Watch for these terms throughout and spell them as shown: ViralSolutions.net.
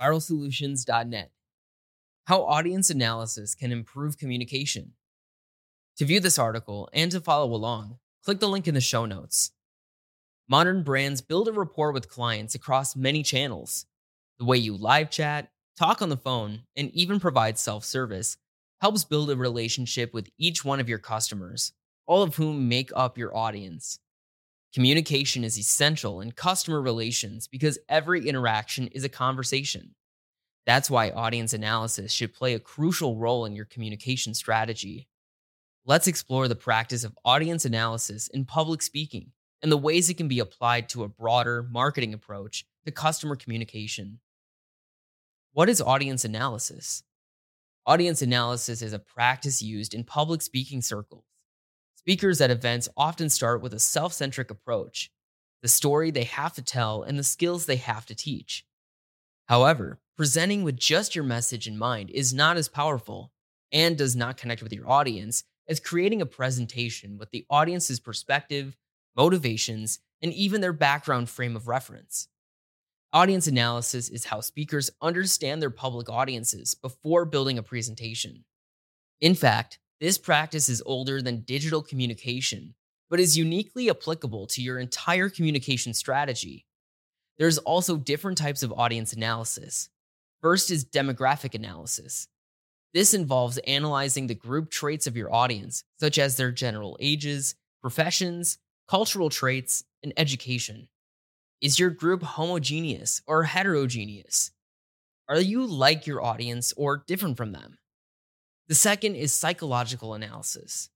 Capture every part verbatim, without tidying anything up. viral solutions dot net. How Audience Analysis Can Improve Communication. To view this article and to follow along, click the link in the show notes. Modern brands build a rapport with clients across many channels. The way you live chat, talk on the phone, and even provide self-service helps build a relationship with each one of your customers, all of whom make up your audience. Communication is essential in customer relations because every interaction is a conversation. That's why audience analysis should play a crucial role in your communication strategy. Let's explore the practice of audience analysis in public speaking and the ways it can be applied to a broader marketing approach to customer communication. What is audience analysis? Audience analysis is a practice used in public speaking circles. Speakers at events often start with a self-centric approach, the story they have to tell and the skills they have to teach. However, presenting with just your message in mind is not as powerful and does not connect with your audience as creating a presentation with the audience's perspective, motivations, and even their background frame of reference. Audience analysis is how speakers understand their public audiences before building a presentation. In fact, this practice is older than digital communication, but is uniquely applicable to your entire communication strategy. There's also different types of audience analysis. First is demographic analysis. This involves analyzing the group traits of your audience, such as their general ages, professions, cultural traits, and education. Is your group homogeneous or heterogeneous? Are you like your audience or different from them? The second is psychological analysis.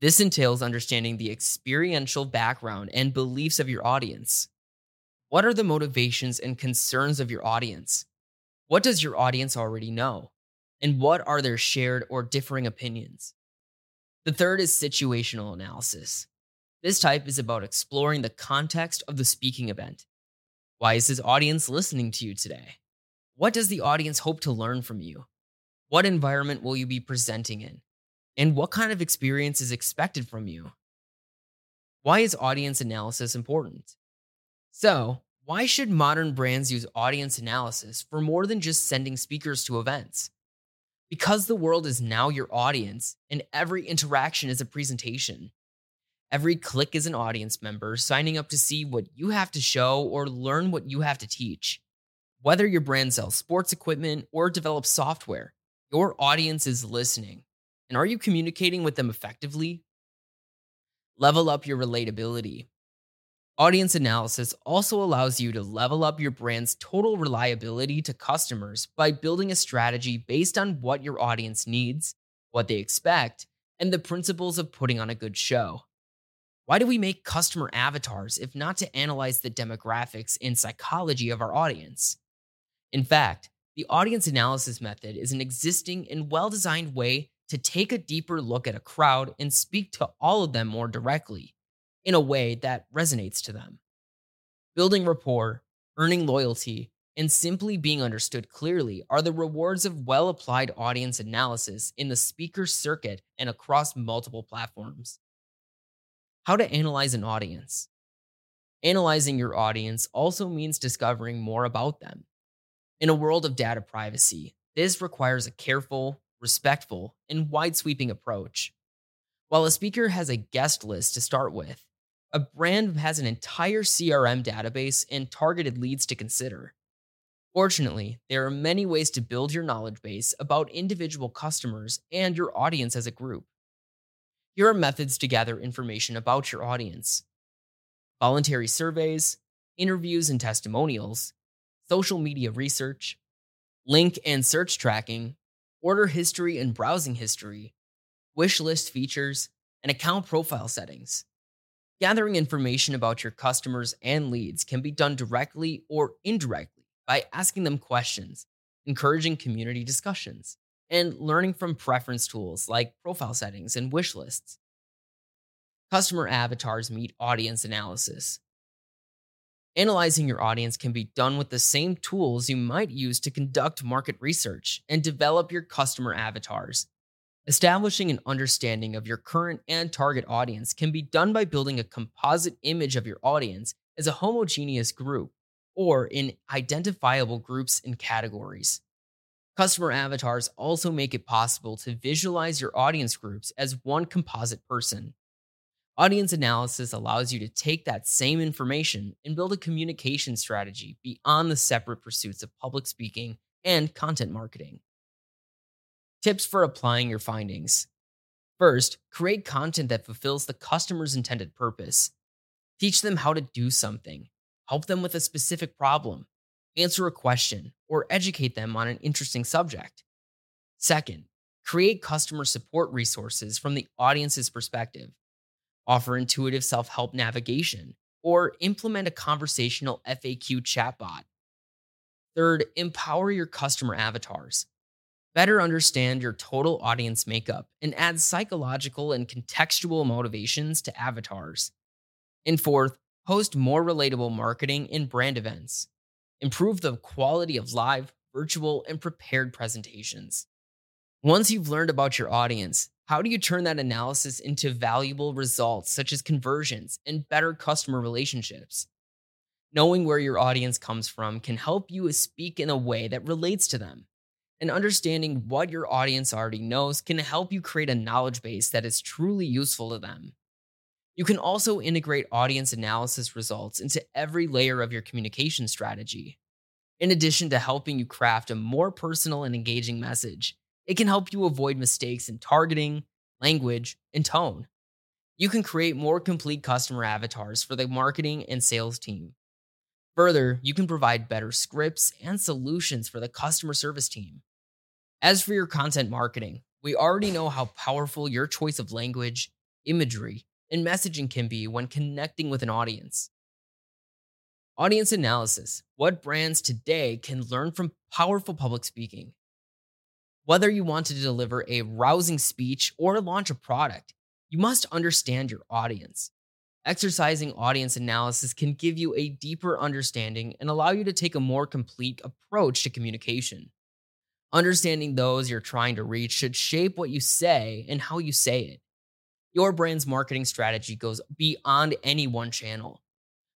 This entails understanding the experiential background and beliefs of your audience. What are the motivations and concerns of your audience? What does your audience already know? And what are their shared or differing opinions? The third is situational analysis. This type is about exploring the context of the speaking event. Why is this audience listening to you today? What does the audience hope to learn from you? What environment will you be presenting in? And what kind of experience is expected from you? Why is audience analysis important? So, why should modern brands use audience analysis for more than just sending speakers to events? Because the world is now your audience, and every interaction is a presentation. Every click is an audience member signing up to see what you have to show or learn what you have to teach. Whether your brand sells sports equipment or develops software, your audience is listening. And are you communicating with them effectively? Level up your relatability. Audience analysis also allows you to level up your brand's total reliability to customers by building a strategy based on what your audience needs, what they expect, and the principles of putting on a good show. Why do we make customer avatars if not to analyze the demographics and psychology of our audience? In fact, the audience analysis method is an existing and well-designed way to take a deeper look at a crowd and speak to all of them more directly, in a way that resonates to them. Building rapport, earning loyalty, and simply being understood clearly are the rewards of well-applied audience analysis in the speaker circuit and across multiple platforms. How to analyze an audience. Analyzing your audience also means discovering more about them. In a world of data privacy, this requires a careful, respectful, and wide-sweeping approach. While a speaker has a guest list to start with, a brand has an entire C R M database and targeted leads to consider. Fortunately, there are many ways to build your knowledge base about individual customers and your audience as a group. Here are methods to gather information about your audience. Voluntary surveys, interviews and testimonials, social media research, link and search tracking, order history and browsing history, wish list features, and account profile settings. Gathering information about your customers and leads can be done directly or indirectly by asking them questions, encouraging community discussions, and learning from preference tools like profile settings and wish lists. Customer avatars meet audience analysis. Analyzing your audience can be done with the same tools you might use to conduct market research and develop your customer avatars. Establishing an understanding of your current and target audience can be done by building a composite image of your audience as a homogeneous group or in identifiable groups and categories. Customer avatars also make it possible to visualize your audience groups as one composite person. Audience analysis allows you to take that same information and build a communication strategy beyond the separate pursuits of public speaking and content marketing. Tips for applying your findings. First, create content that fulfills the customer's intended purpose. Teach them how to do something, help them with a specific problem, answer a question, or educate them on an interesting subject. Second, create customer support resources from the audience's perspective. Offer intuitive self-help navigation, or implement a conversational F A Q chatbot. Third, empower your customer avatars. Better understand your total audience makeup and add psychological and contextual motivations to avatars. And fourth, host more relatable marketing and brand events. Improve the quality of live, virtual, and prepared presentations. Once you've learned about your audience, how do you turn that analysis into valuable results such as conversions and better customer relationships? Knowing where your audience comes from can help you speak in a way that relates to them. And understanding what your audience already knows can help you create a knowledge base that is truly useful to them. You can also integrate audience analysis results into every layer of your communication strategy. In addition to helping you craft a more personal and engaging message, it can help you avoid mistakes in targeting, language, and tone. You can create more complete customer avatars for the marketing and sales team. Further, you can provide better scripts and solutions for the customer service team. As for your content marketing, we already know how powerful your choice of language, imagery, and messaging can be when connecting with an audience. Audience analysis: what brands today can learn from powerful public speaking. Whether you want to deliver a rousing speech or launch a product, you must understand your audience. Exercising audience analysis can give you a deeper understanding and allow you to take a more complete approach to communication. Understanding those you're trying to reach should shape what you say and how you say it. Your brand's marketing strategy goes beyond any one channel.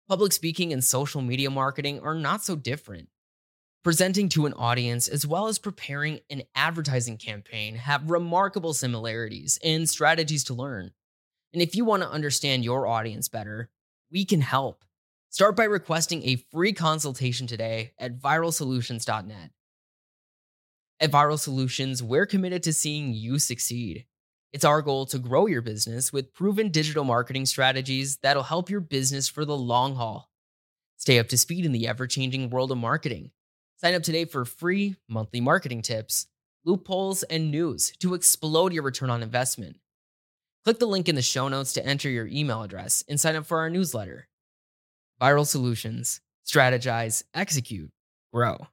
Public speaking and social media marketing are not so different. Presenting to an audience as well as preparing an advertising campaign have remarkable similarities and strategies to learn. And if you want to understand your audience better, we can help. Start by requesting a free consultation today at viral solutions dot net. At Viral Solutions, we're committed to seeing you succeed. It's our goal to grow your business with proven digital marketing strategies that'll help your business for the long haul. Stay up to speed in the ever-changing world of marketing. Sign up today for free monthly marketing tips, loopholes, and news to explode your return on investment. Click the link in the show notes to enter your email address and sign up for our newsletter. Viral Solutions. Strategize, execute, grow.